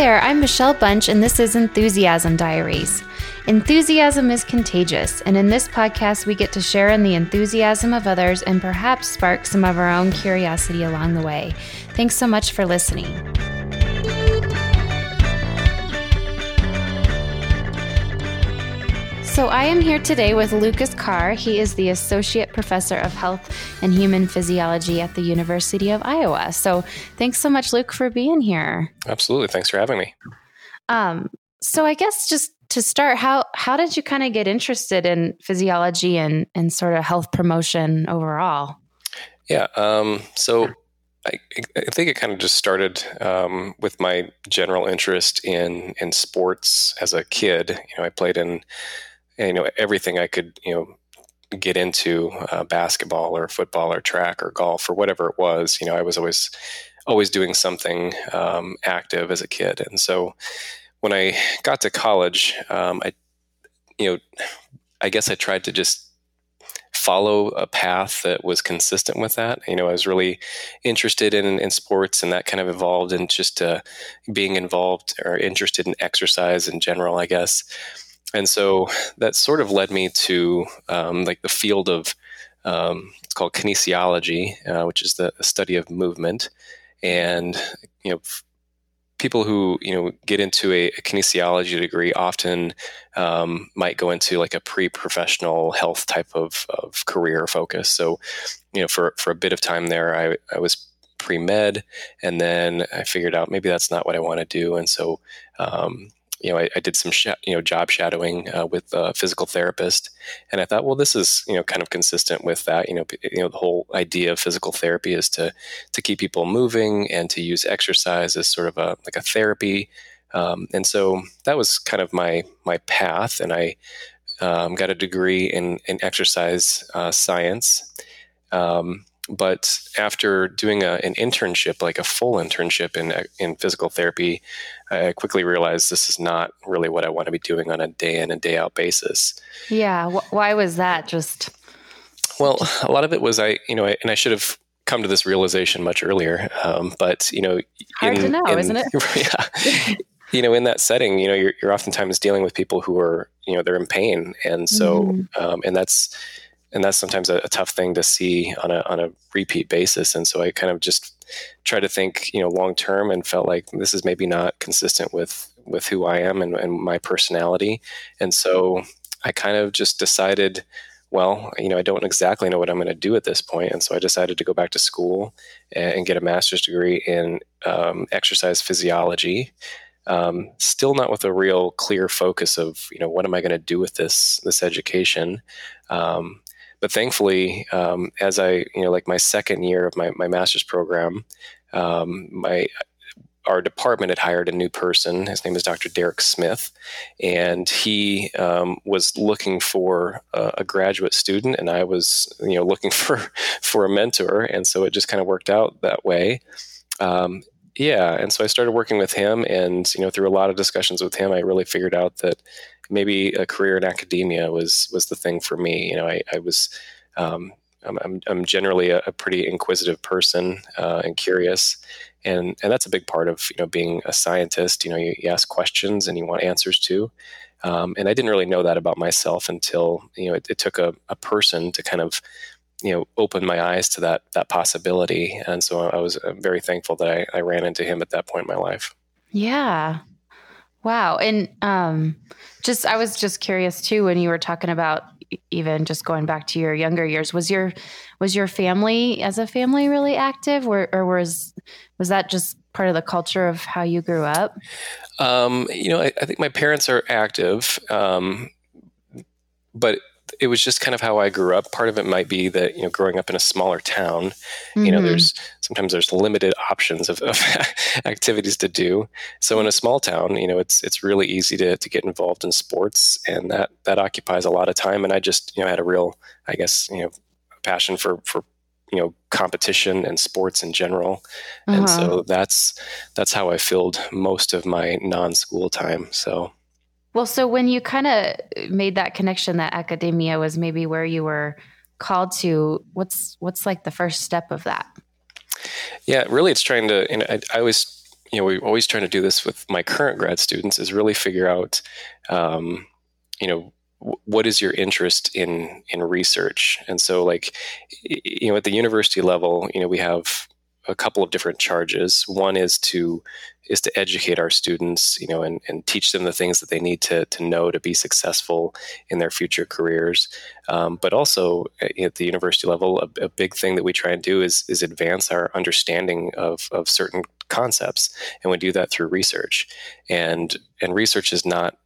there, I'm Michelle Bunch, and this is Enthusiasm Diaries. Enthusiasm is contagious, and in this podcast, we get to share in the enthusiasm of others and perhaps spark some of our own curiosity along the way. Thanks so much for listening. So I am here today with Lucas Carr. He is the Associate Professor of Health and Human Physiology at the University of Iowa. So thanks so much, Luke, for being here. Absolutely. Thanks for having me. So I guess just to start, how did you kind of get interested in physiology and sort of health promotion overall? Yeah. I think it kind of just started with my general interest in sports as a kid. You know, I played in everything I could get into, basketball or football or track or golf or whatever it was. You know, I was always doing something active as a kid. And so when I got to college, I guess I tried to just follow a path that was consistent with that. You know, I was really interested in sports, and that kind of evolved in just being involved or interested in exercise in general, I guess. And so that sort of led me to the field of, it's called kinesiology, which is the study of movement. And, people who, get into a kinesiology degree often might go into like a pre-professional health type of career focus. So, for a bit of time there, I was pre-med, and then I figured out maybe that's not what I want to do. And so, I did some job shadowing with a physical therapist, and I thought, well, this is kind of consistent with that. The whole idea of physical therapy is to keep people moving and to use exercise as sort of a therapy. And so that was kind of my path, and I got a degree in exercise science. But after doing an internship, like a full internship in physical therapy, I quickly realized this is not really what I want to be doing on a day in and day out basis. Yeah. Why was that? Well, a lot of it was I should have come to this realization much earlier. Hard to know, isn't it? Yeah. In that setting, you're oftentimes dealing with people who are, they're in pain. And so, and that's sometimes a tough thing to see on a repeat basis. And so I kind of just try to think, long-term, and felt like this is maybe not consistent with who I am and my personality. And so I kind of just decided, well, I don't exactly know what I'm going to do at this point. And so I decided to go back to school and get a master's degree in exercise physiology. Still not with a real clear focus of, what am I going to do with this education? But thankfully, as I, my second year of my master's program, our department had hired a new person. His name is Dr. Derek Smith, and he was looking for a graduate student, and I was, looking for a mentor, and so it just kind of worked out that way. Yeah, and so I started working with him, and through a lot of discussions with him, I really figured out that maybe a career in academia was the thing for me. I'm generally a pretty inquisitive person and curious, and that's a big part of being a scientist. You ask questions and you want answers to, and I didn't really know that about myself until it took a person to kind of opened my eyes to that possibility. And so I was very thankful that I ran into him at that point in my life. Yeah. Wow. And I was just curious too, when you were talking about even just going back to your younger years, was your family as a family really active, or was that just part of the culture of how you grew up? I think my parents are active, but it was just kind of how I grew up. Part of it might be that, growing up in a smaller town, there's limited options of activities to do. So in a small town, it's really easy to get involved in sports, and that occupies a lot of time. And I just, had a real, I guess, passion for competition and sports in general. Uh-huh. And so that's how I filled most of my non-school time. So. Well, so when you kind of made that connection that academia was maybe where you were called to, what's the first step of that? Yeah, really, it's trying to. I always we're always trying to do this with my current grad students, is really figure out, what is your interest in research? And so, at the university level, we have a couple of different charges. One is to educate our students, and teach them the things that they need to know to be successful in their future careers. But also at the university level, a big thing that we try and do is advance our understanding of certain concepts, and we do that through research. And research is not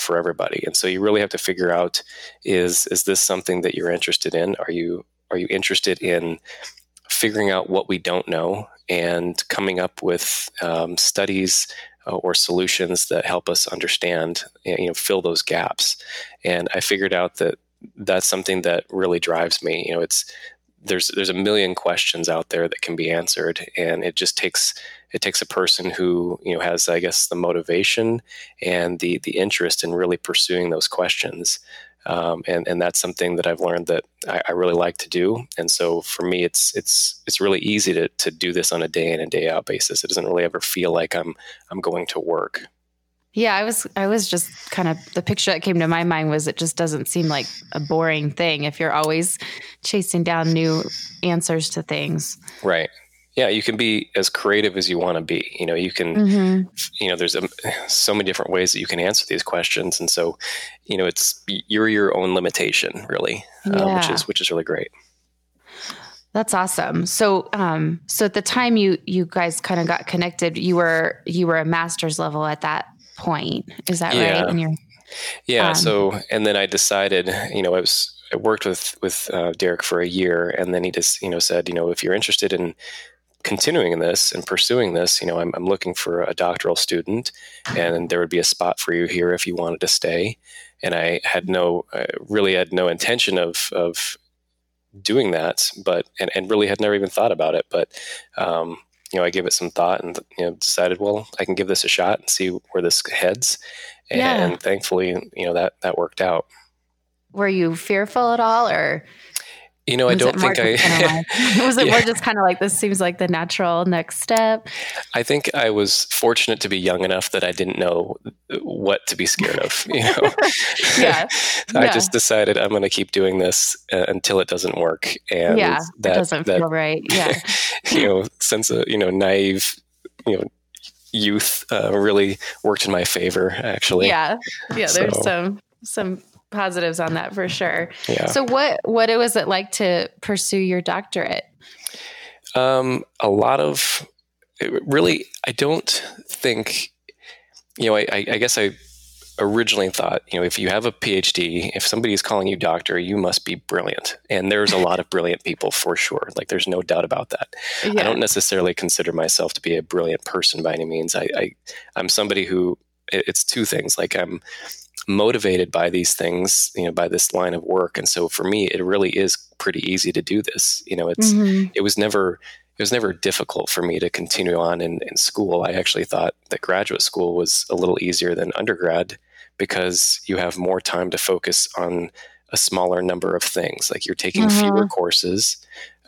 for everybody, and so you really have to figure out: is this something that you're interested in? Are you interested in figuring out what we don't know and coming up with studies or solutions that help us understand, fill those gaps? And I figured out that that's something that really drives me. There's a million questions out there that can be answered, and it just takes a person who has, I guess, the motivation and the interest in really pursuing those questions. And that's something that I've learned that I really like to do. And so for me, it's really easy to do this on a day in and day out basis. It doesn't really ever feel like I'm going to work. Yeah, I was just kind of, the picture that came to my mind was, it just doesn't seem like a boring thing if you're always chasing down new answers to things. Right. Yeah, you can be as creative as you want to be. You can, there's so many different ways that you can answer these questions, and so, you're your own limitation, really, which is really great. That's awesome. So, so at the time you guys kind of got connected, you were a master's level at that point. Is that right? And so, and then I decided, I worked with Derek for a year, and then he just, said, if you're interested in continuing in this and pursuing this, I'm looking for a doctoral student, and there would be a spot for you here if you wanted to stay. And I really had no intention of doing that, but really had never even thought about it. But, I gave it some thought and, decided, well, I can give this a shot and see where this heads. And, thankfully, that worked out. Were you fearful at all, or? I don't think I was it more just kind of like, this seems like the natural next step? I think I was fortunate to be young enough that I didn't know what to be scared of. I just decided I'm going to keep doing this until it doesn't work, and that doesn't feel right. Yeah, sense of naive, youth really worked in my favor, actually. Yeah. So. There's some positives on that for sure. Yeah. So what was it like to pursue your doctorate? I don't think, I guess I originally thought, if you have a PhD, if somebody is calling you doctor, you must be brilliant. And there's a lot of brilliant people for sure. Like, there's no doubt about that. Yeah. I don't necessarily consider myself to be a brilliant person by any means. I'm somebody who, it's two things. Like, I'm motivated by these things, by this line of work, and so for me, it really is pretty easy to do this. It was never difficult for me to continue on in school. I actually thought that graduate school was a little easier than undergrad, because you have more time to focus on a smaller number of things. Like, you're taking fewer courses,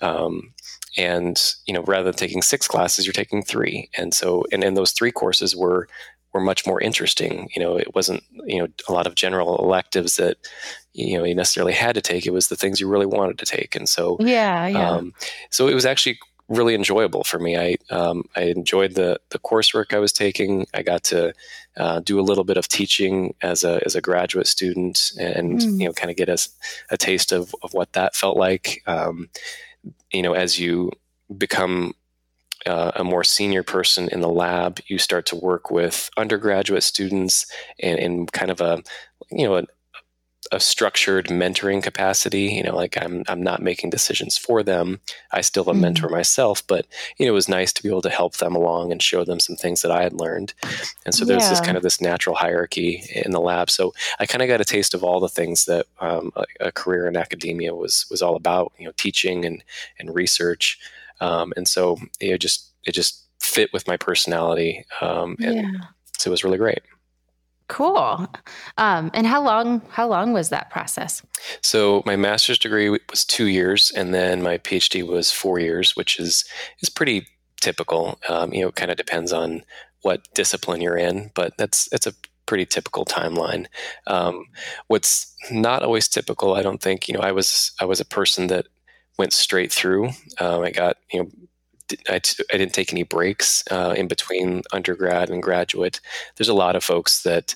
and rather than taking 6 classes, you're taking 3, and so and those 3 courses were much more interesting. It wasn't, a lot of general electives that, you necessarily had to take. It was the things you really wanted to take. And so, so it was actually really enjoyable for me. I enjoyed the coursework I was taking. I got to do a little bit of teaching as a graduate student, and, kind of get a taste of what that felt like. As you become a more senior person in the lab, you start to work with undergraduate students in kind of a structured mentoring capacity. I'm not making decisions for them. I still am a mentor myself, but it was nice to be able to help them along and show them some things that I had learned. And so there's this kind of this natural hierarchy in the lab. So I kind of got a taste of all the things that a career in academia was all about, teaching and research. And so it just fit with my personality. So it was really great. Cool. And how long was that process? So my master's degree was 2 years, and then my PhD was 4 years, which is pretty typical. It kind of depends on what discipline you're in, but it's a pretty typical timeline. What's not always typical, I don't think, I was a person that went straight through. I didn't take any breaks in between undergrad and graduate. There's a lot of folks that,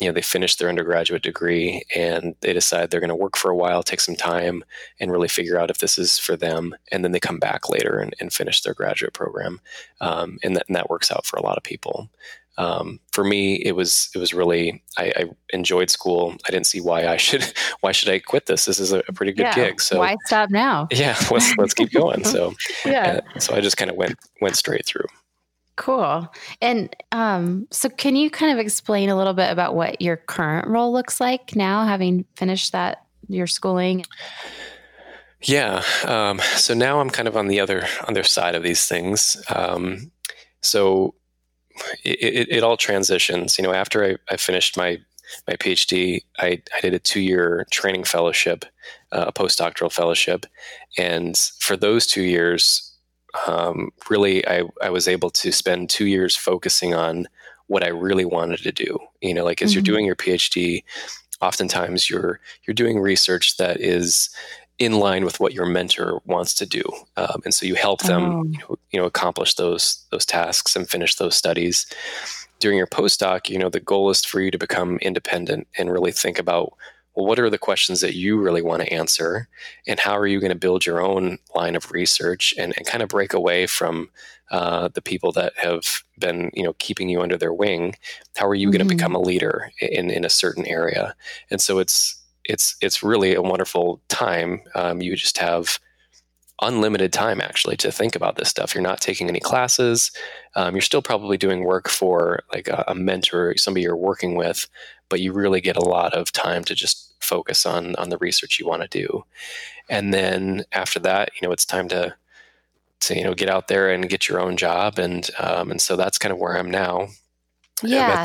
they finish their undergraduate degree and they decide they're going to work for a while, take some time and really figure out if this is for them. And then they come back later and finish their graduate program. And that works out for a lot of people. For me, it was really, I enjoyed school. I didn't see why should I quit this? This is a pretty good gig. So why stop now? Yeah. Let's keep going. So, so I just kind of went straight through. Cool. And, so can you kind of explain a little bit about what your current role looks like now, having finished your schooling? Yeah. So now I'm kind of on the other side of these things. So it all transitions, after I finished my PhD, I did a 2-year training fellowship, a postdoctoral fellowship. And for those 2 years, really, I was able to spend 2 years focusing on what I really wanted to do. As mm-hmm. you're doing your PhD, oftentimes you're doing research that is in line with what your mentor wants to do. And so you help them, accomplish those tasks and finish those studies. During your postdoc, the goal is for you to become independent and really think about, well, what are the questions that you really want to answer and how are you going to build your own line of research and kind of break away from the people that have been, keeping you under their wing. How are you mm-hmm. going to become a leader in a certain area? And so it's really a wonderful time. You just have unlimited time actually to think about this stuff. You're not taking any classes. You're still probably doing work for like a mentor, somebody you're working with, but you really get a lot of time to just focus on the research you want to do. And then after that, it's time to get out there and get your own job. And so that's kind of where I'm now. Yeah.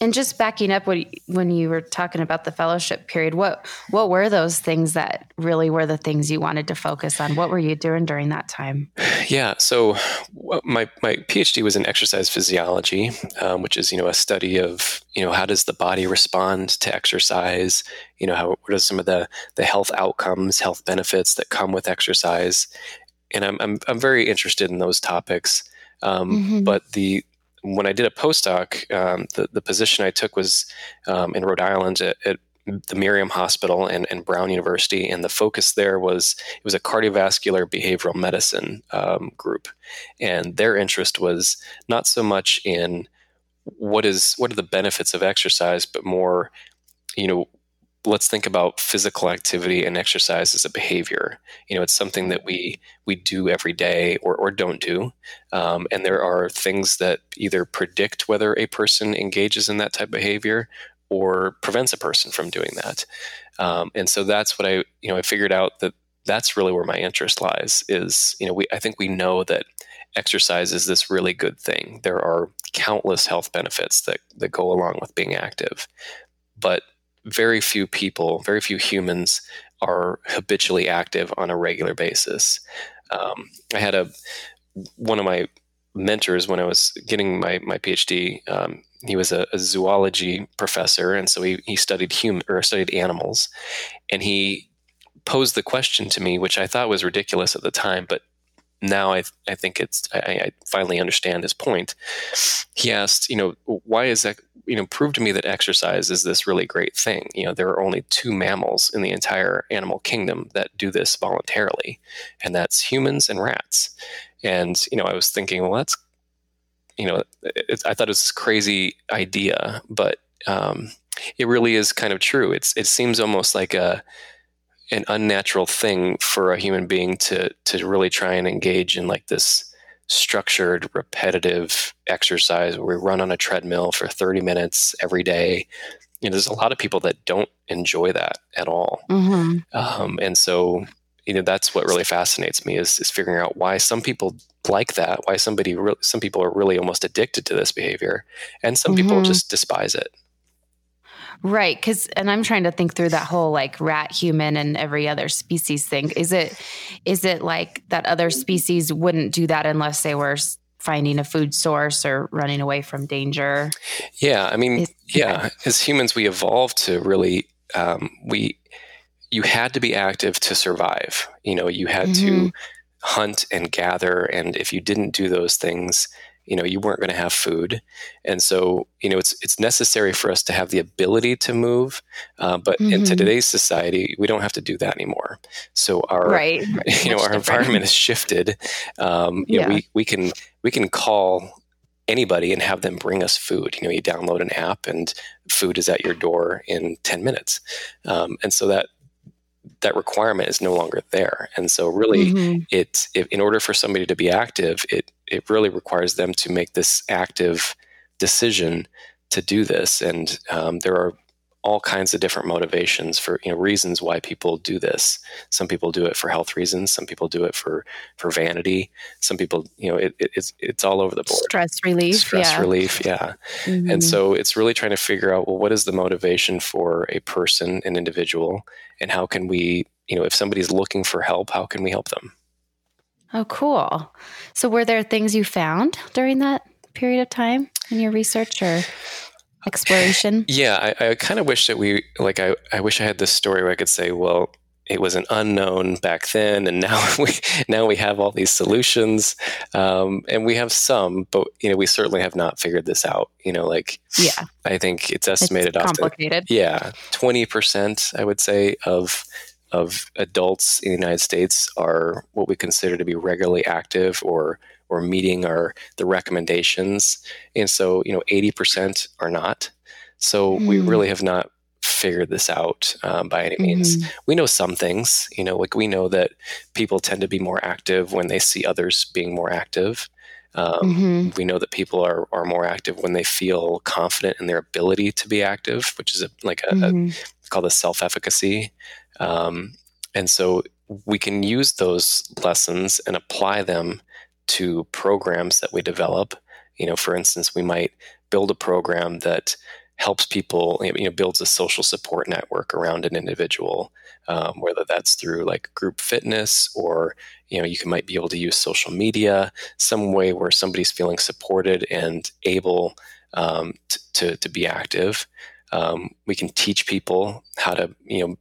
And just backing up when you were talking about the fellowship period, what were those things that really were the things you wanted to focus on? What were you doing during that time? Yeah. So my PhD was in exercise physiology, which is, a study of, how does the body respond to exercise? What are some of the health outcomes, health benefits that come with exercise? And I'm very interested in those topics. Mm-hmm. But when I did a postdoc, the position I took was in Rhode Island at the Miriam Hospital and Brown University, and the focus there was a cardiovascular behavioral medicine group, and their interest was not so much in what are the benefits of exercise, but more, let's think about physical activity and exercise as a behavior. It's something that we do every day or don't do. And there are things that either predict whether a person engages in that type of behavior or prevents a person from doing that. And so that's what I figured out that that's really where my interest lies is, I think we know that exercise is this really good thing. There are countless health benefits that go along with being active, but very few humans are habitually active on a regular basis. I had one of my mentors when I was getting my PhD. He was a zoology professor, and so he studied animals, and he posed the question to me, which I thought was ridiculous at the time, but now I think I finally understand his point. He asked, why is that? Prove to me that exercise is this really great thing. There are only 2 mammals in the entire animal kingdom that do this voluntarily, and that's humans and rats. And, I was thinking, well, that's, I thought it was this crazy idea, but it really is kind of true. It seems almost like an unnatural thing for a human being to really try and engage in like this structured, repetitive exercise where we run on a treadmill for 30 minutes every day. There's a lot of people that don't enjoy that at all. Mm-hmm. And so, that's what really fascinates me is figuring out why some people like that, why some people are really almost addicted to this behavior, and some mm-hmm. people just despise it. Right. And I'm trying to think through that whole like rat, human, and every other species thing. Is it like that other species wouldn't do that unless they were finding a food source or running away from danger? Yeah. I mean, as humans, we evolved to really, you had to be active to survive. You know, you had mm-hmm. to hunt and gather. And if you didn't do those things, you know, you weren't going to have food. And so, you know, it's necessary for us to have the ability to move. But mm-hmm. in today's society, we don't have to do that anymore. So our, our environment is shifted. You know, we can call anybody and have them bring us food. You know, you download an app and food is at your door in 10 minutes. And so that requirement is no longer there. And so really mm-hmm. In order for somebody to be active, it really requires them to make this active decision to do this. And there are all kinds of different motivations for, you know, reasons why people do this. Some people do it for health reasons. Some people do it for vanity. Some people, you know, it's all over the board. Stress relief. Mm-hmm. And so it's really trying to figure out, well, what is the motivation for a person, an individual, and how can we, you know, if somebody's looking for help, how can we help them? Oh, cool. So were there things you found during that period of time in your research or exploration? Yeah, I kind of wish that I wish I had this story where I could say, well, it was an unknown back then, and now we have all these solutions, and we have some, but you know, we certainly have not figured this out. You know, like I think it's estimated often, complicated. 20%, I would say, of adults in the United States are what we consider to be regularly active or meeting the recommendations. And so, you know, 80% are not. So we really have not figured this out by any means. We know some things, you know, like we know that people tend to be more active when they see others being more active. We know that people are more active when they feel confident in their ability to be active, which is called a self-efficacy. And so we can use those lessons and apply them to programs that we develop. You know, for instance, we might build a program that helps people, you know, builds a social support network around an individual, whether that's through like group fitness or, you know, might be able to use social media, some way where somebody's feeling supported and able to be active. We can teach people how to, you know,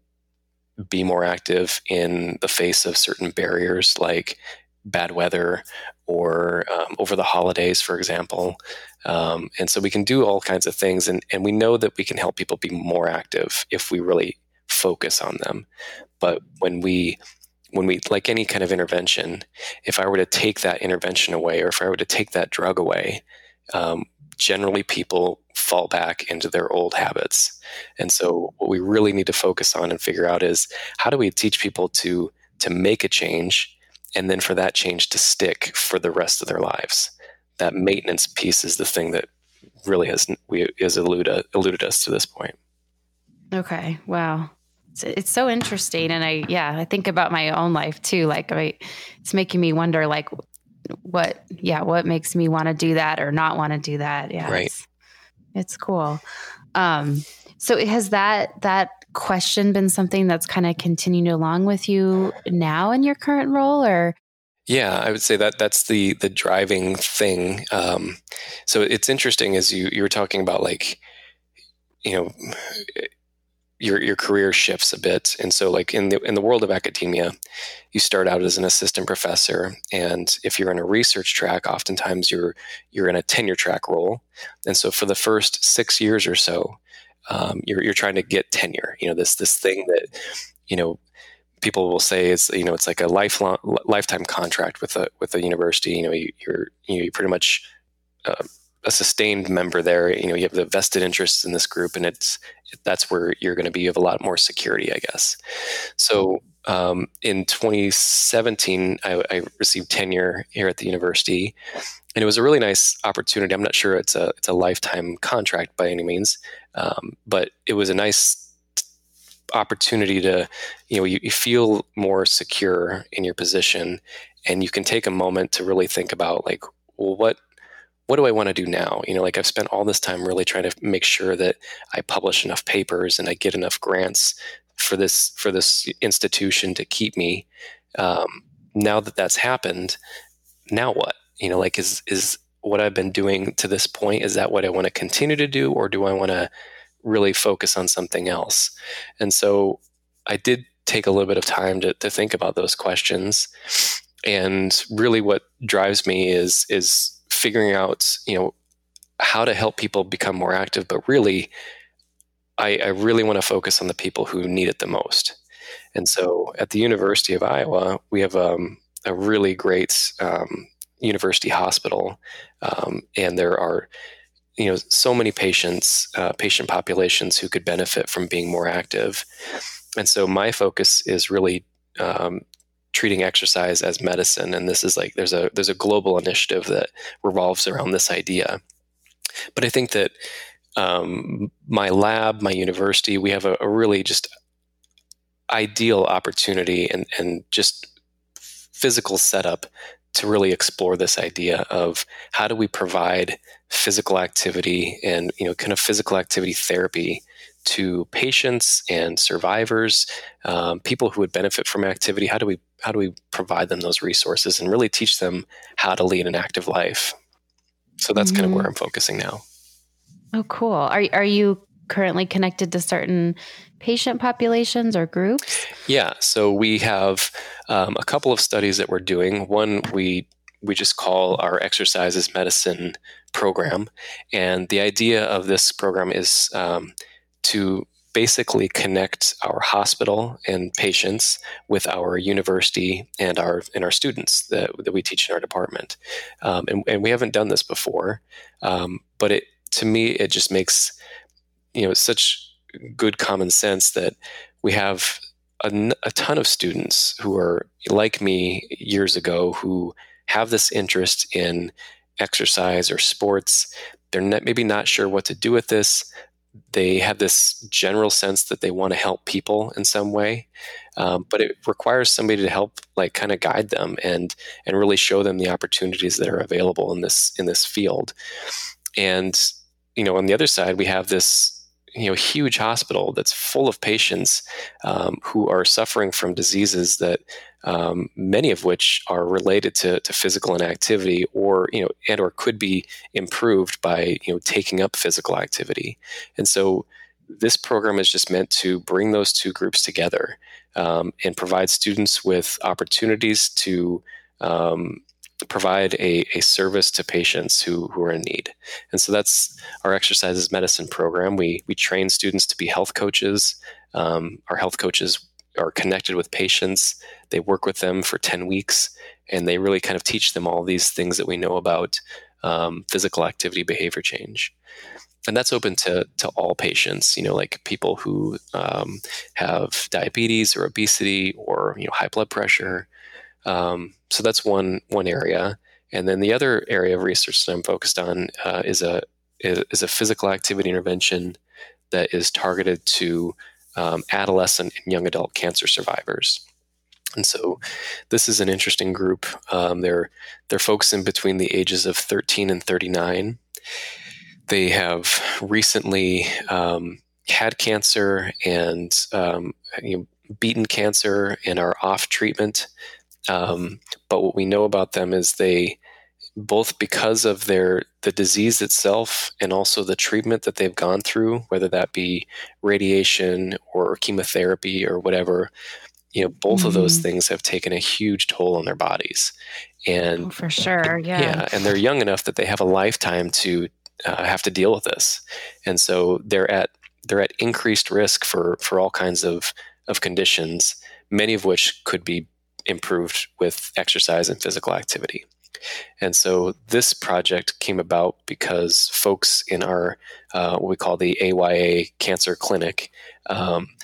be more active in the face of certain barriers like bad weather or over the holidays, for example. And so we can do all kinds of things. And we know that we can help people be more active if we really focus on them. But when we like any kind of intervention, if I were to take that intervention away or if I were to take that drug away, generally people fall back into their old habits. And so what we really need to focus on and figure out is how do we teach people to make a change and then for that change to stick for the rest of their lives. That maintenance piece is the thing that really has eluded us to this point. Okay. Wow. It's so interesting. And I think about my own life too. Like it's making me wonder like what makes me want to do that or not want to do that. Yeah. Right. It's cool. So has that question been something that's kind of continued along with you now in your current role or? Yeah, I would say that that's the driving thing. So it's interesting as you were talking about like, you know, your career shifts a bit. And so like in the world of academia, you start out as an assistant professor. And if you're in a research track, oftentimes you're in a tenure track role. And so for the first 6 years or so, you're trying to get tenure, you know, this thing that, you know, people will say is, you know, it's like a lifetime contract with a university. You know, you're pretty much a sustained member there. You know, you have the vested interests in this group and that's where you're going to be. You have a lot more security, I guess. So in 2017, I received tenure here at the university and it was a really nice opportunity. I'm not sure it's a lifetime contract by any means. But it was a nice opportunity to, you know, you feel more secure in your position and you can take a moment to really think about like, well, what do I want to do now? You know, like I've spent all this time really trying to make sure that I publish enough papers and I get enough grants for this institution to keep me. Now that's happened, now what? you know, like is what I've been doing to this point, is that what I want to continue to do, or do I want to really focus on something else? And so I did take a little bit of time to think about those questions. And really what drives me is figuring out, you know, how to help people become more active. But really, I really want to focus on the people who need it the most. And so at the University of Iowa, we have a really great university hospital. And there are, you know, so many patients, patient populations who could benefit from being more active. And so my focus is really treating exercise as medicine. And this is like, there's a global initiative that revolves around this idea. But I think that my lab, my university, we have a really just ideal opportunity and just physical setup to really explore this idea of how do we provide physical activity and, you know, kind of physical activity therapy to patients and survivors, people who would benefit from activity. How do we provide them those resources and really teach them how to lead an active life? So that's kind of where I'm focusing now. Oh, cool. Are you currently connected to certain patient populations or groups? Yeah. So we have a couple of studies that we're doing. One we just call our Exercise as Medicine program. And the idea of this program is to basically connect our hospital and patients with our university and our students that we teach in our department. And we haven't done this before, but to me, it just makes, you know, such good common sense that we have a ton of students who are like me years ago, who have this interest in exercise or sports. They're maybe not sure what to do with this. They have this general sense that they want to help people in some way, but it requires somebody to help, like, kind of guide them and really show them the opportunities that are available in this field. And, you know, on the other side, we have this, you know, huge hospital that's full of patients who are suffering from diseases that many of which are related to physical inactivity, or, you know, and or could be improved by, you know, taking up physical activity. And so this program is just meant to bring those two groups together and provide students with opportunities to provide a service to patients who are in need. And so that's our Exercise as Medicine program. We train students to be health coaches. Our health coaches are connected with patients. They work with them for 10 weeks, and they really kind of teach them all these things that we know about physical activity, behavior change. And that's open to all patients, you know, like people who have diabetes or obesity or, you know, high blood pressure. So that's one area. And then the other area of research that I'm focused on is a physical activity intervention that is targeted to adolescent and young adult cancer survivors. And so this is an interesting group. They're folks in between the ages of 13 and 39. They have recently had cancer and you know, beaten cancer and are off treatment. But what we know about them is they, both because of the disease itself and also the treatment that they've gone through, whether that be radiation or chemotherapy or whatever, you know, both of those things have taken a huge toll on their bodies. And for sure. Yeah. And they're young enough that they have a lifetime to have to deal with this. And so they're at increased risk for all kinds of conditions, many of which could be improved with exercise and physical activity. And so this project came about because folks in our, what we call the AYA cancer clinic,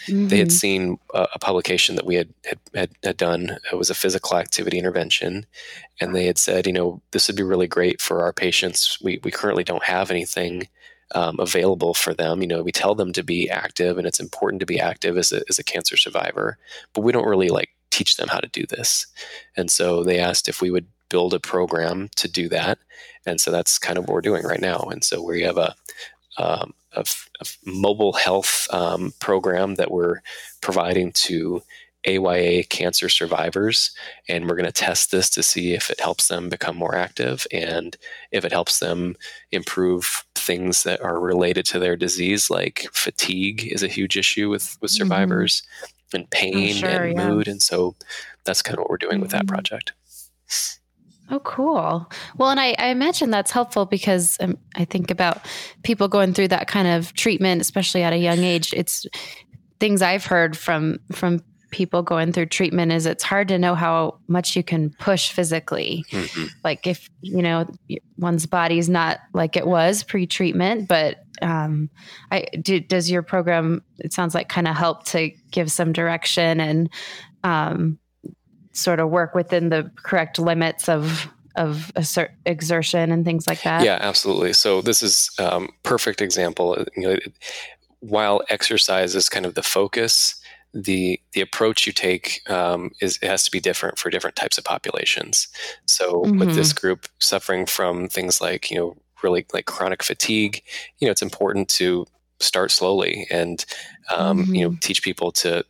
they had seen a publication that we had done. It was a physical activity intervention. And they had said, you know, this would be really great for our patients. We currently don't have anything available for them. You know, we tell them to be active, and it's important to be active as a cancer survivor, but we don't really like teach them how to do this. And so they asked if we would build a program to do that. And so that's kind of what we're doing right now. And so we have a mobile health program that we're providing to AYA cancer survivors, and we're going to test this to see if it helps them become more active and if it helps them improve things that are related to their disease, like fatigue is a huge issue with survivors, and pain and mood. And so that's kind of what we're doing with that project. Oh, cool. Well, and I imagine that's helpful because I think about people going through that kind of treatment, especially at a young age. It's things I've heard from people going through treatment is it's hard to know how much you can push physically. Mm-hmm. Like if, you know, one's body's not like it was pre-treatment, but does your program, it sounds like, kind of help to give some direction and sort of work within the correct limits of exertion and things like that? Yeah, absolutely. So this is perfect example. You know, while exercise is kind of the focus, the approach you take it has to be different for different types of populations. So with this group suffering from things like, you know, really like chronic fatigue, you know, it's important to start slowly and, you know, teach people to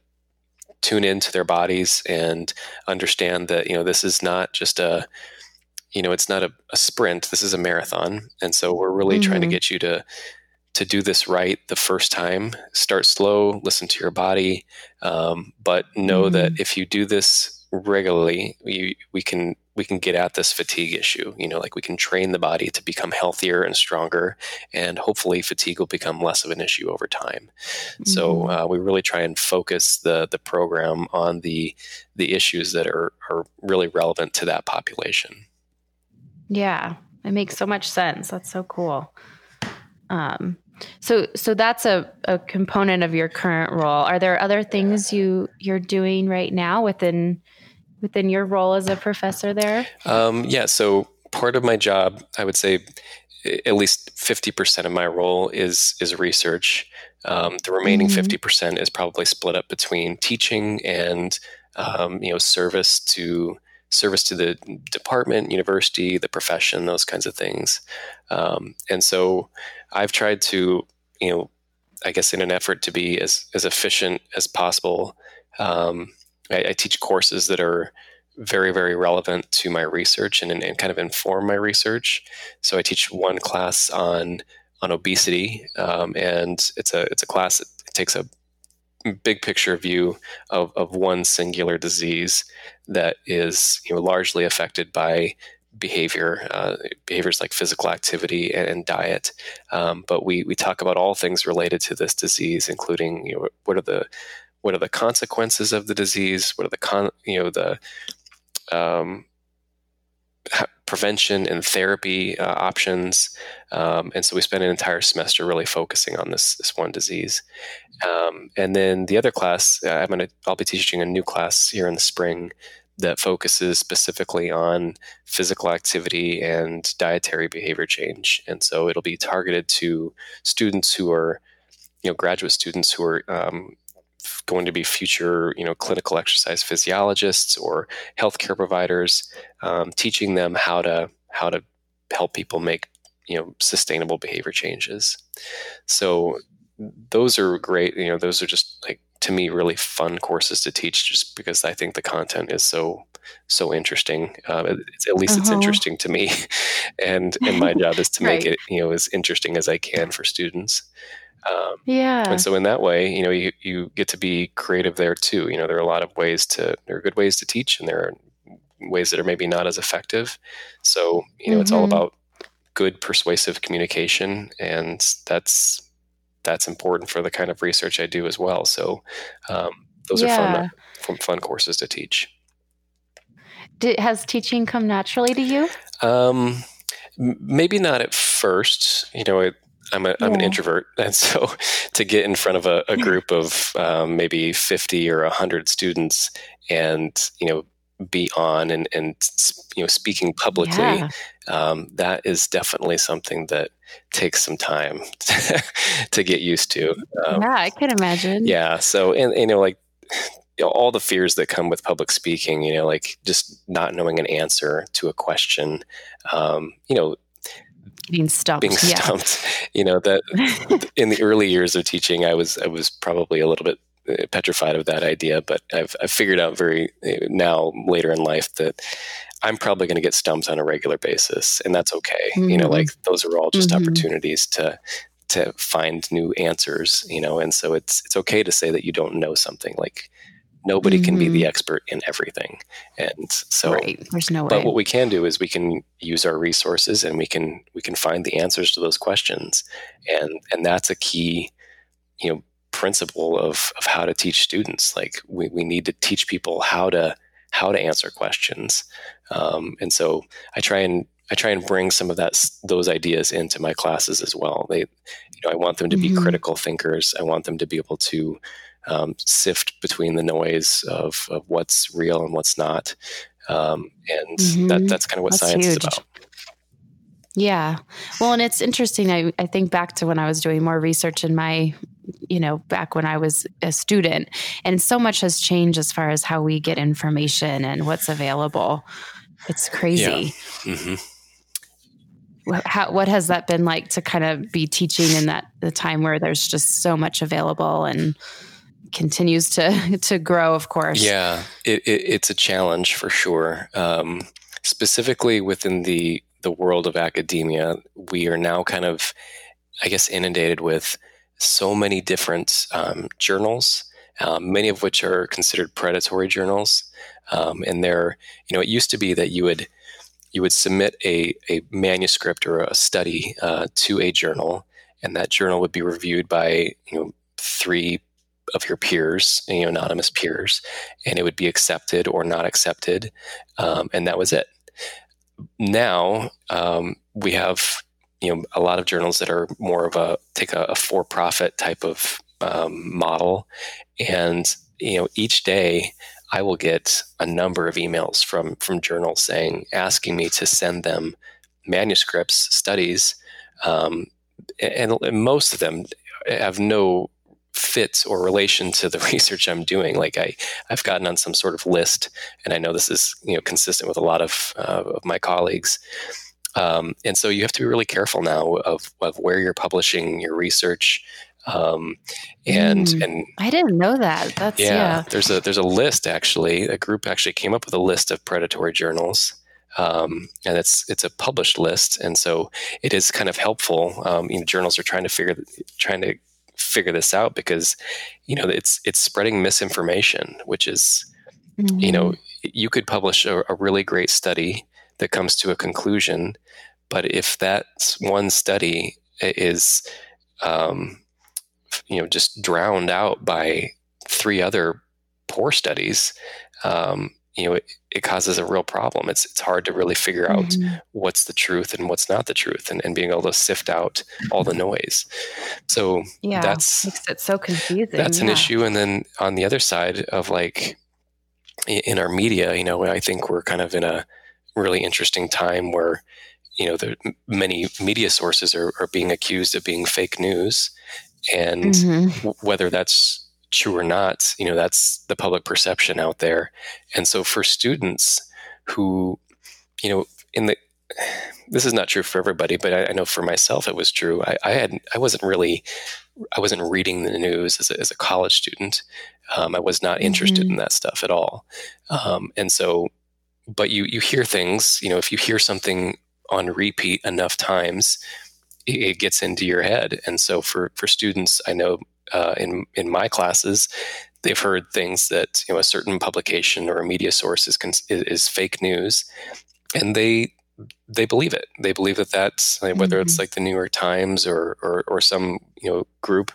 tune into their bodies and understand that, you know, this is not just it's not a sprint, this is a marathon. And so we're really trying to get you to do this right the first time. Start slow, listen to your body, but know that if you do this regularly, we can get at this fatigue issue. You know, like we can train the body to become healthier and stronger, and hopefully fatigue will become less of an issue over time. So we really try and focus the program on the issues that are really relevant to that population. Yeah, it makes so much sense. That's so cool. So that's a component of your current role. Are there other things you're doing right now within your role as a professor there? Yeah. So part of my job, I would say at least 50% of my role is research. The remaining 50% is probably split up between teaching and, service to the department, university, the profession, those kinds of things. And so I've tried to, you know, I guess in an effort to be as efficient as possible, I teach courses that are very, very relevant to my research and kind of inform my research. So I teach one class on obesity, and it's a class that takes a big picture view of one singular disease that is, you know, largely affected by behaviors like physical activity and diet. But we talk about all things related to this disease, including, you know, what are the consequences of the disease? What are the prevention and therapy options? And so we spend an entire semester really focusing on this one disease. And then the other class, I'll be teaching a new class here in the spring that focuses specifically on physical activity and dietary behavior change. And so it'll be targeted to students who are, you know, graduate students who are, going to be future, you know, clinical exercise physiologists or healthcare providers, teaching them how to help people make, you know, sustainable behavior changes. So those are great. You know, those are just, like, to me, really fun courses to teach, just because I think the content is so interesting. It's interesting to me, and my job is to make it, you know, as interesting as I can for students. And so in that way, you know, you get to be creative there too. You know, there are good ways to teach, and there are ways that are maybe not as effective. So, you know, it's all about good persuasive communication, and that's important for the kind of research I do as well. So, those are fun courses to teach. Has teaching come naturally to you? Maybe not at first, you know, I'm an introvert, and so to get in front of a group of maybe 50 or 100 students, and, you know, be on and you know, speaking publicly, that is definitely something that takes some time to get used to. I can imagine. Yeah, so and you know, like, you know, all the fears that come with public speaking, you know, like just not knowing an answer to a question, you know. Being stumped. You know, that in the early years of teaching, I was probably a little bit petrified of that idea, but I've figured out very now later in life that I'm probably going to get stumped on a regular basis, and that's okay. Mm-hmm. You know, like those are all just mm-hmm. opportunities to find new answers, you know, and so it's okay to say that you don't know something. Like nobody mm-hmm. can be the expert in everything. And so, right. There's no way. But what we can do is we can use our resources and we can find the answers to those questions. And that's a key, you know, principle of how to teach students. Like we need to teach people how to answer questions. And so I try and bring some of those ideas into my classes as well. I want them to be mm-hmm. critical thinkers. I want them to be able to sift between the noise of what's real and what's not. And mm-hmm. that's kind of what science is about. Yeah. Well, and it's interesting. I think back to when I was doing more research in my, back when I was a student, and so much has changed as far as how we get information and what's available. It's crazy. Yeah. Mm-hmm. What has that been like to kind of be teaching in the time where there's just so much available and continues to grow, of course? Yeah, it's a challenge for sure. Specifically within the world of academia, we are now kind of, I guess, inundated with so many different journals, many of which are considered predatory journals. And they're, it used to be that you would submit a manuscript or a study to a journal, and that journal would be reviewed by, 3 of your peers, anonymous peers, and it would be accepted or not accepted. And that was it. Now, we have, a lot of journals that are more of take a for-profit type of model. And, each day I will get a number of emails from journals asking me to send them manuscripts, studies. And most of them have no fits or relation to the research I'm doing. Like I've gotten on some sort of list, and I know this is, consistent with a lot of my colleagues. And so you have to be really careful now of where you're publishing your research. And I didn't know that. That's yeah. There's a list actually. A group actually came up with a list of predatory journals. And it's a published list, and so it is kind of helpful. Journals are trying to figure this out because, it's spreading misinformation, which is, mm-hmm. You could publish a really great study that comes to a conclusion, but if that one study is just drowned out by 3 other poor studies, it causes a real problem. It's hard to really figure out mm-hmm. what's the truth and what's not the truth, and being able to sift out all the noise. So yeah, that's makes it so confusing. That's an issue. And then on the other side of in our media, I think we're kind of in a really interesting time where, there are many media sources are being accused of being fake news, and mm-hmm. whether that's true or not, that's the public perception out there. And so for students who, this is not true for everybody, but I know for myself, it was true. I wasn't reading the news as a college student. I was not interested mm-hmm. in that stuff at all. And so, but you hear things, if you hear something on repeat enough times, it gets into your head. And so for students, I know, in my classes, they've heard things that a certain publication or a media source is fake news, and they believe it. They believe that that's whether mm-hmm. it's the New York Times or some group,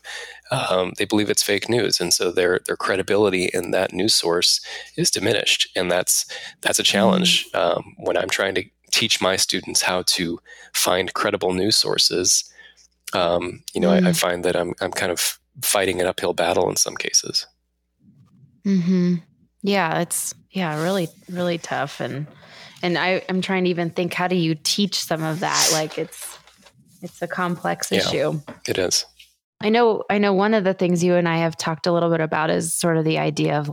they believe it's fake news, and so their credibility in that news source is diminished, and that's a challenge mm-hmm. When I'm trying to teach my students how to find credible news sources. Mm-hmm. I find that I'm kind of fighting an uphill battle in some cases. Mm-hmm. Yeah. It's really, really tough. And I'm trying to even think, how do you teach some of that? It's a complex issue. It is. I know one of the things you and I have talked a little bit about is sort of the idea of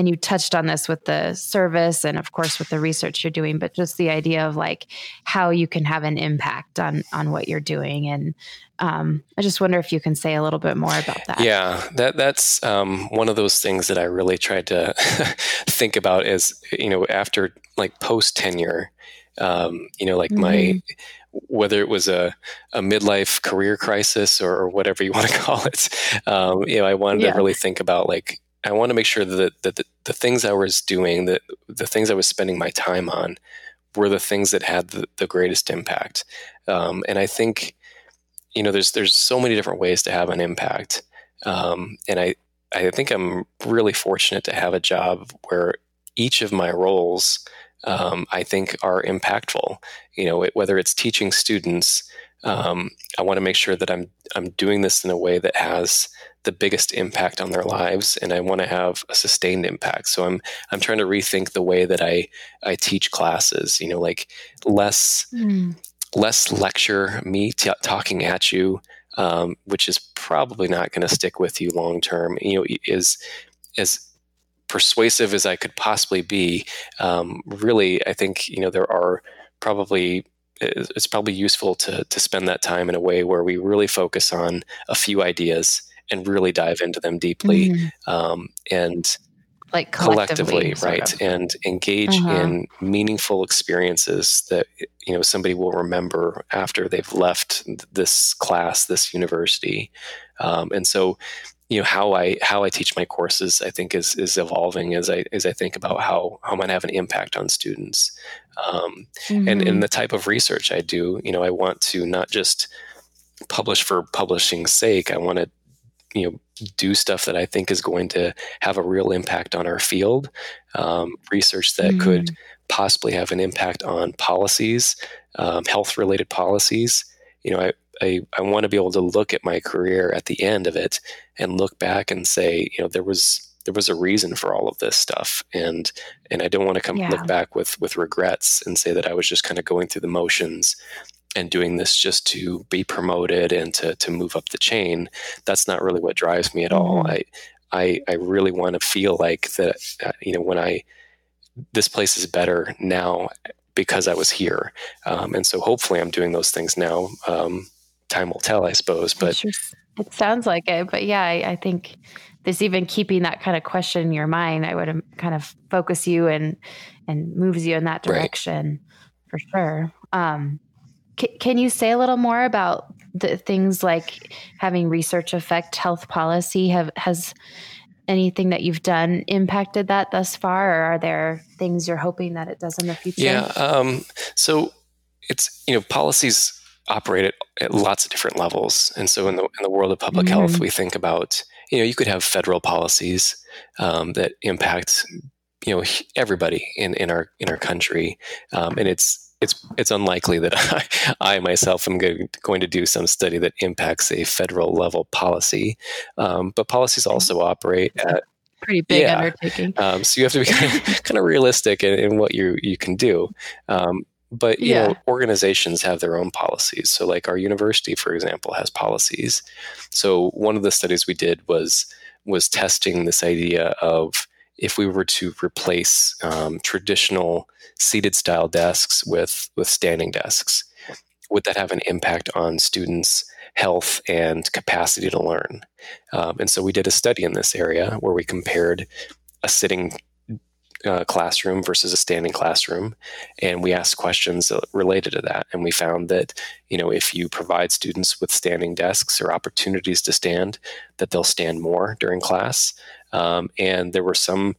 and you touched on this with the service and of course with the research you're doing, but just the idea of like how you can have an impact on what you're doing. And I just wonder if you can say a little bit more about that. Yeah, that's one of those things that I really tried to think about is, after like post tenure, my, whether it was a midlife career crisis or whatever you want to call it, I wanted to really think about like, I want to make sure that the things I was doing, that the things I was spending my time on were the things that had the greatest impact. And I think, there's so many different ways to have an impact. And I think I'm really fortunate to have a job where each of my roles, I think are impactful, whether it's teaching students, I want to make sure that I'm doing this in a way that has the biggest impact on their lives, and I want to have a sustained impact. So I'm trying to rethink the way that I teach classes, like less lecture, me talking at you, which is probably not going to stick with you long term, is persuasive as I could possibly be. Really, I think, it's probably useful to spend that time in a way where we really focus on a few ideas and really dive into them deeply. And like collectively right. Of. And engage in meaningful experiences that, somebody will remember after they've left this class, this university. And so, how I teach my courses, I think is evolving as I think about how I'm going to have an impact on students. And the type of research I do, I want to not just publish for publishing's sake. I want to, do stuff that I think is going to have a real impact on our field, research that could possibly have an impact on policies, health related policies. I want to be able to look at my career at the end of it and look back and say, there was a reason for all of this stuff. And I don't want to look back with regrets and say that I was just kind of going through the motions and doing this just to be promoted and to move up the chain. That's not really what drives me at all. I really want to feel like that, when this place is better now because I was here. And so hopefully I'm doing those things now. Time will tell, I suppose, but it sounds like it, but yeah, I think this, even keeping that kind of question in your mind, I would kind of focus you and moves you in that direction for sure. Can you say a little more about the things like having research affect health policy? Has anything that you've done impacted that thus far, or are there things you're hoping that it does in the future? Yeah. So it's, policies operate at lots of different levels. And so in the world of public health, we think about, you could have federal policies that impact, everybody in our country. And it's unlikely that I myself am going to do some study that impacts a federal level policy. But policies also operate at pretty big undertaking. So you have to be kind of realistic in what you can do. But, organizations have their own policies. So like our university, for example, has policies. So one of the studies we did was testing this idea of if we were to replace traditional seated style desks with standing desks, would that have an impact on students' health and capacity to learn? And so we did a study in this area where we compared a sitting classroom versus a standing classroom. And we asked questions related to that. And we found that, if you provide students with standing desks or opportunities to stand, that they'll stand more during class. And there were some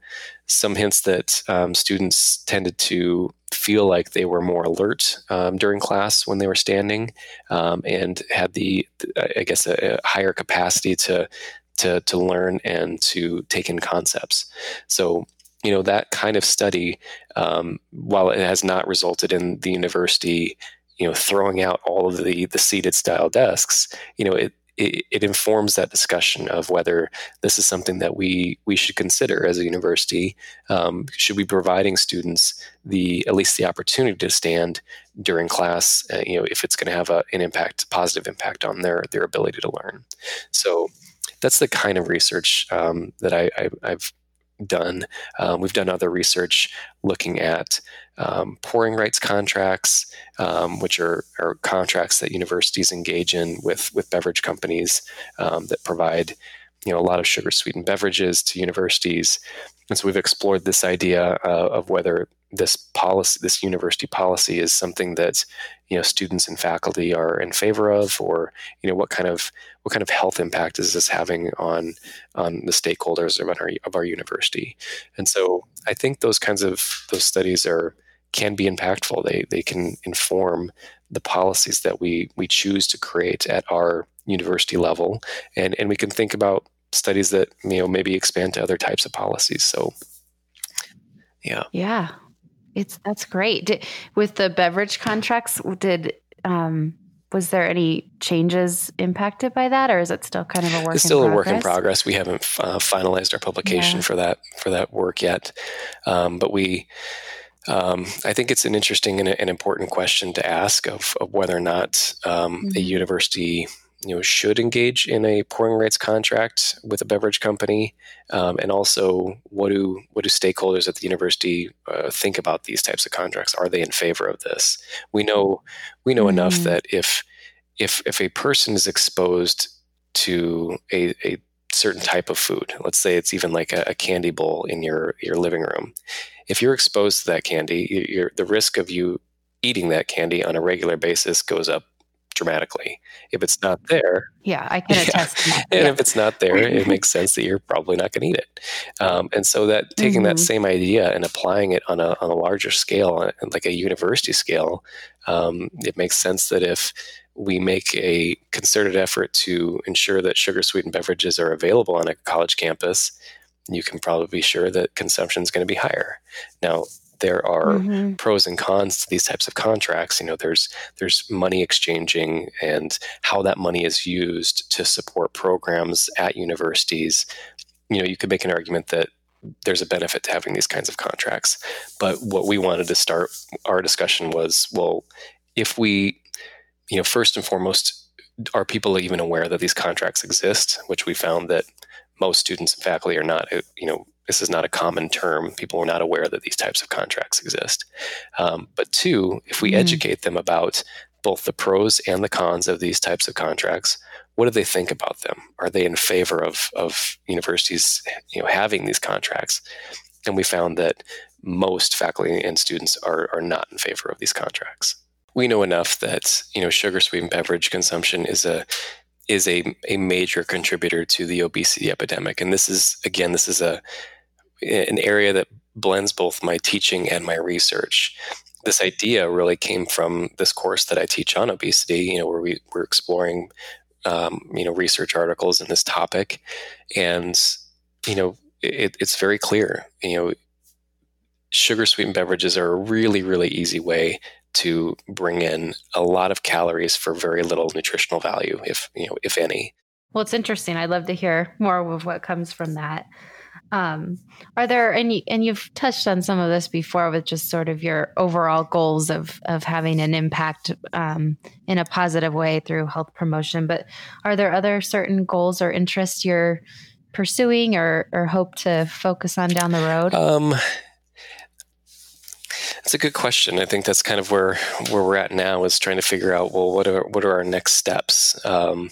hints that students tended to feel like they were more alert during class when they were standing and had a higher capacity to learn and to take in concepts. So, that kind of study, while it has not resulted in the university, throwing out all of the seated style desks, it informs that discussion of whether this is something that we should consider as a university. Should we be providing students at least the opportunity to stand during class, if it's going to have positive impact on their ability to learn. So that's the kind of research that I've done. We've done other research looking at pouring rights contracts, which are contracts that universities engage in with beverage companies that provide a lot of sugar-sweetened beverages to universities. And so we've explored this idea of whether this policy, this university policy, is something that students and faculty are in favor of, or what kind of health impact is this having on the stakeholders of our university. And so I think those studies can be impactful. They can inform the policies that we choose to create at our university level, and we can think about studies that maybe expand to other types of policies. So yeah. That's great. With the beverage contracts, was there any changes impacted by that, or is it still kind of a work in progress? It's still a work in progress. We haven't finalized our publication for that work yet, but we. I think it's an interesting and important question to ask of whether or not a university should engage in a pouring rights contract with a beverage company, and also what do stakeholders at the university think about these types of contracts? Are they in favor of this? We know enough that if a person is exposed to a certain type of food, let's say it's even like a candy bowl in your living room, if you're exposed to that candy, the risk of you eating that candy on a regular basis goes up dramatically. If it's not there, I can attest to that. And if it's not there, it makes sense that you're probably not going to eat it. And so that taking that same idea and applying it on a larger scale, like a university scale, it makes sense that if we make a concerted effort to ensure that sugar-sweetened beverages are available on a college campus, you can probably be sure that consumption is going to be higher. Now, there are pros and cons to these types of contracts. There's money exchanging and how that money is used to support programs at universities. You could make an argument that there's a benefit to having these kinds of contracts. But what we wanted to start our discussion was, well, if we, first and foremost, are people even aware that these contracts exist? Which we found that most students and faculty are not. This is not a common term. People are not aware that these types of contracts exist. But two, if we educate them about both the pros and the cons of these types of contracts, what do they think about them? Are they in favor of universities having these contracts? And we found that most faculty and students are not in favor of these contracts. We know enough that sugar-sweetened beverage consumption is a major contributor to the obesity epidemic. And this is an area that blends both my teaching and my research. This idea really came from this course that I teach on obesity, where we're exploring, research articles in this topic. And, it's very clear, sugar-sweetened beverages are a really, really easy way to bring in a lot of calories for very little nutritional value, if any. Well, it's interesting. I'd love to hear more of what comes from that. Are there any, and you've touched on some of this before with just sort of your overall goals of having an impact in a positive way through health promotion, but are there other certain goals or interests you're pursuing or hope to focus on down the road? That's a good question. I think that's kind of where we're at now, is trying to figure out, well, what are our next steps? I'm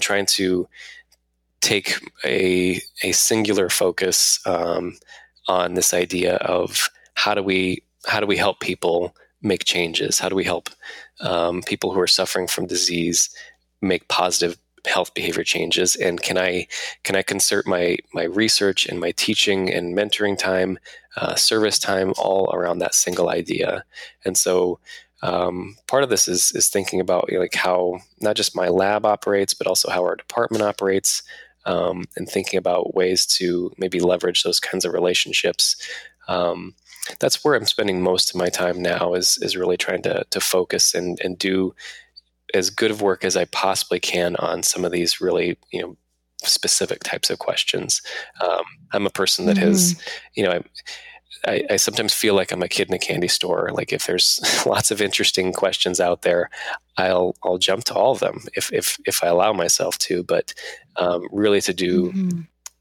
trying to take a singular focus on this idea of how do we help people make changes? How do we help people who are suffering from disease make positive health behavior changes? And can I concert my research and my teaching and mentoring time, service time, all around that single idea? And so part of this is thinking about how not just my lab operates, but also how our department operates, and thinking about ways to maybe leverage those kinds of relationships. That's where I'm spending most of my time now, is really trying to focus and do as good of work as I possibly can on some of these really, specific types of questions. I'm a person that has, I sometimes feel like I'm a kid in a candy store. Like if there's lots of interesting questions out there, I'll jump to all of them if I allow myself to, but really to do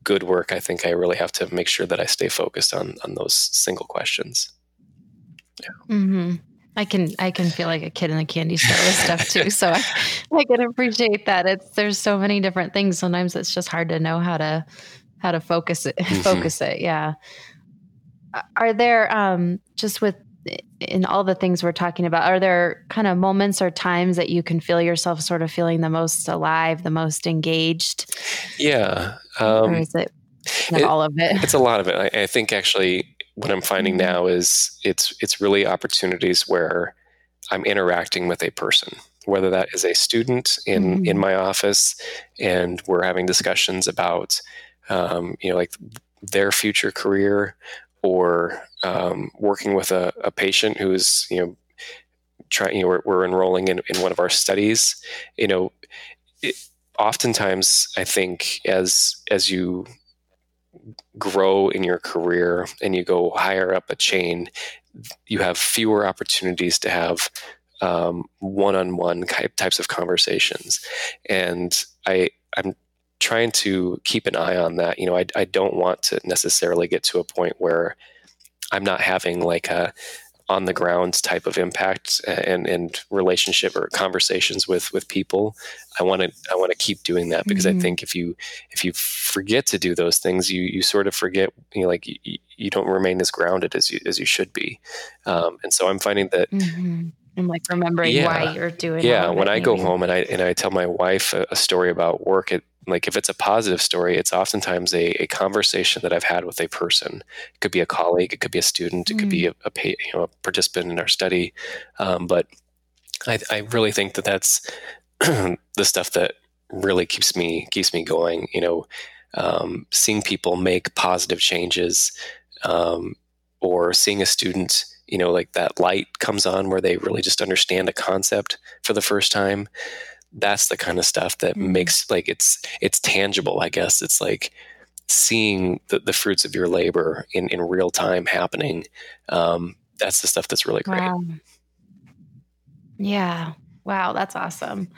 good work, I think I really have to make sure that I stay focused on those single questions. Yeah. Mm-hmm. I can feel like a kid in a candy store with stuff too. So I can appreciate that. There's so many different things. Sometimes it's just hard to know how to focus it. Mm-hmm. Focus it. Yeah. Are there just with in all the things we're talking about, are there kind of moments or times that you can feel yourself sort of feeling the most alive, the most engaged? Yeah. Or is it not all of it? It's a lot of it. I think actually what I'm finding now is it's really opportunities where I'm interacting with a person, whether that is a student in my office and we're having discussions about, like their future career, or working with a patient who is, we're enrolling in one of our studies. Oftentimes I think as you grow in your career and you go higher up a chain, you have fewer opportunities to have one-on-one types of conversations. And I'm trying to keep an eye on that. I don't want to necessarily get to a point where I'm not having like a on the ground type of impact and relationship or conversations with people. I want to keep doing that, because I think if you forget to do those things, you sort of forget, you don't remain as grounded as you should be. And so I'm finding that I'm like remembering why you're doing. Yeah. When I go home and I tell my wife a story about work, like if it's a positive story, it's oftentimes a conversation that I've had with a person. It could be a colleague, it could be a student, it could be a participant in our study. But I really think that's the stuff that really keeps me going. Seeing people make positive changes, or seeing a student, like that light comes on where they really just understand a concept for the first time. That's the kind of stuff that makes, like, it's tangible, I guess. It's like seeing the fruits of your labor in real time happening. That's the stuff that's really great. Wow. Yeah. Wow. That's awesome.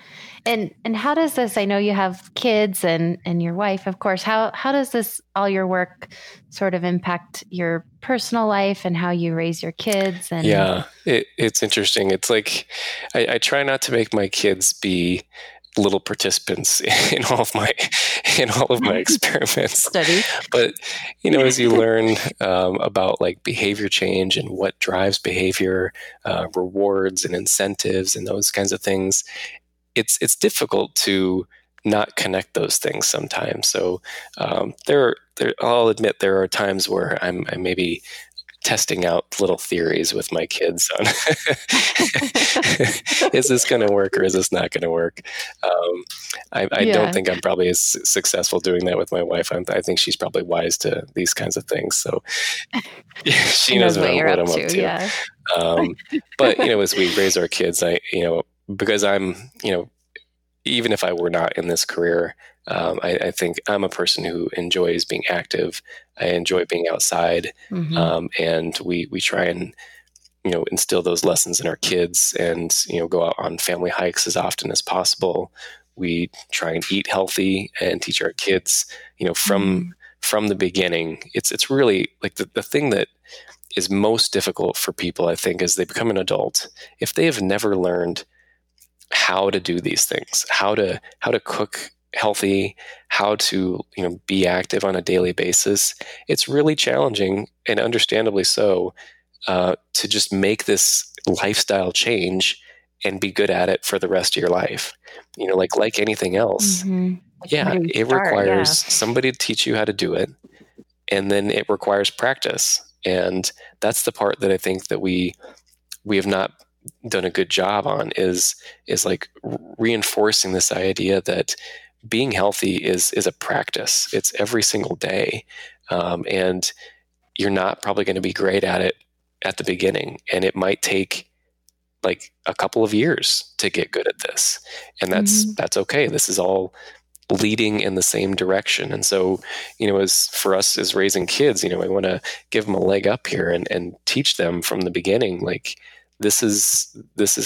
And how does this, I know you have kids and your wife, of course, how does this, all your work sort of impact your personal life and how you raise your kids? And yeah, it's interesting. It's like, I try not to make my kids be little participants in all of my experiments. Study. But, as you learn about like behavior change and what drives behavior, rewards and incentives and those kinds of things, it's difficult to not connect those things sometimes. So I'll admit there are times where I maybe testing out little theories with my kids on is this going to work or is this not going to work? I don't think I'm probably as successful doing that with my wife. I think she's probably wise to these kinds of things. So she knows what I'm up to. Yeah. But, as we raise our kids, because I'm, even if I were not in this career, I think I'm a person who enjoys being active. I enjoy being outside. And we try and, instill those lessons in our kids and, go out on family hikes as often as possible. We try and eat healthy and teach our kids, from the beginning. It's really like the thing that is most difficult for people, I think, as they become an adult, if they have never learned how to do these things, how to cook healthy, how to, be active on a daily basis. It's really challenging, and understandably so, to just make this lifestyle change and be good at it for the rest of your life. Like anything else. It requires somebody to teach you how to do it. And then it requires practice. And that's the part that I think that we have not done a good job on is like reinforcing this idea that being healthy is a practice. It's every single day. And you're not probably going to be great at it at the beginning. And it might take like a couple of years to get good at this. And that's okay. This is all leading in the same direction. And so, as for us as raising kids, we want to give them a leg up here and teach them from the beginning, like, this is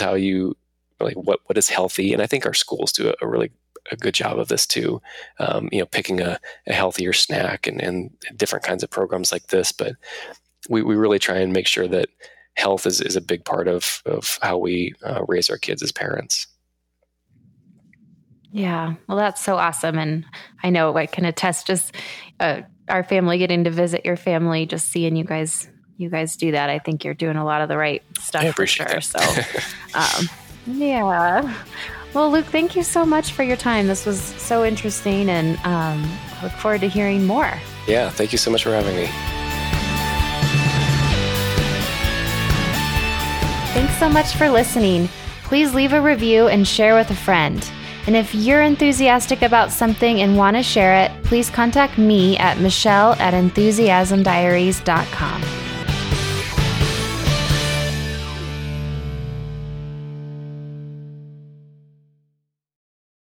how you, like, what is healthy. And I think our schools do a really a good job of this too, picking a healthier snack and different kinds of programs like this. But we really try and make sure that health is a big part of how we raise our kids as parents. Yeah. Well, that's so awesome. And I know I can attest, just our family getting to visit your family, just seeing you guys do that. I think you're doing a lot of the right stuff. I appreciate for sure. That. So, yeah. Well, Luke, thank you so much for your time. This was so interesting, and I look forward to hearing more. Yeah. Thank you so much for having me. Thanks so much for listening. Please leave a review and share with a friend. And if you're enthusiastic about something and want to share it, please contact me at Michelle@enthusiasmdiaries.com.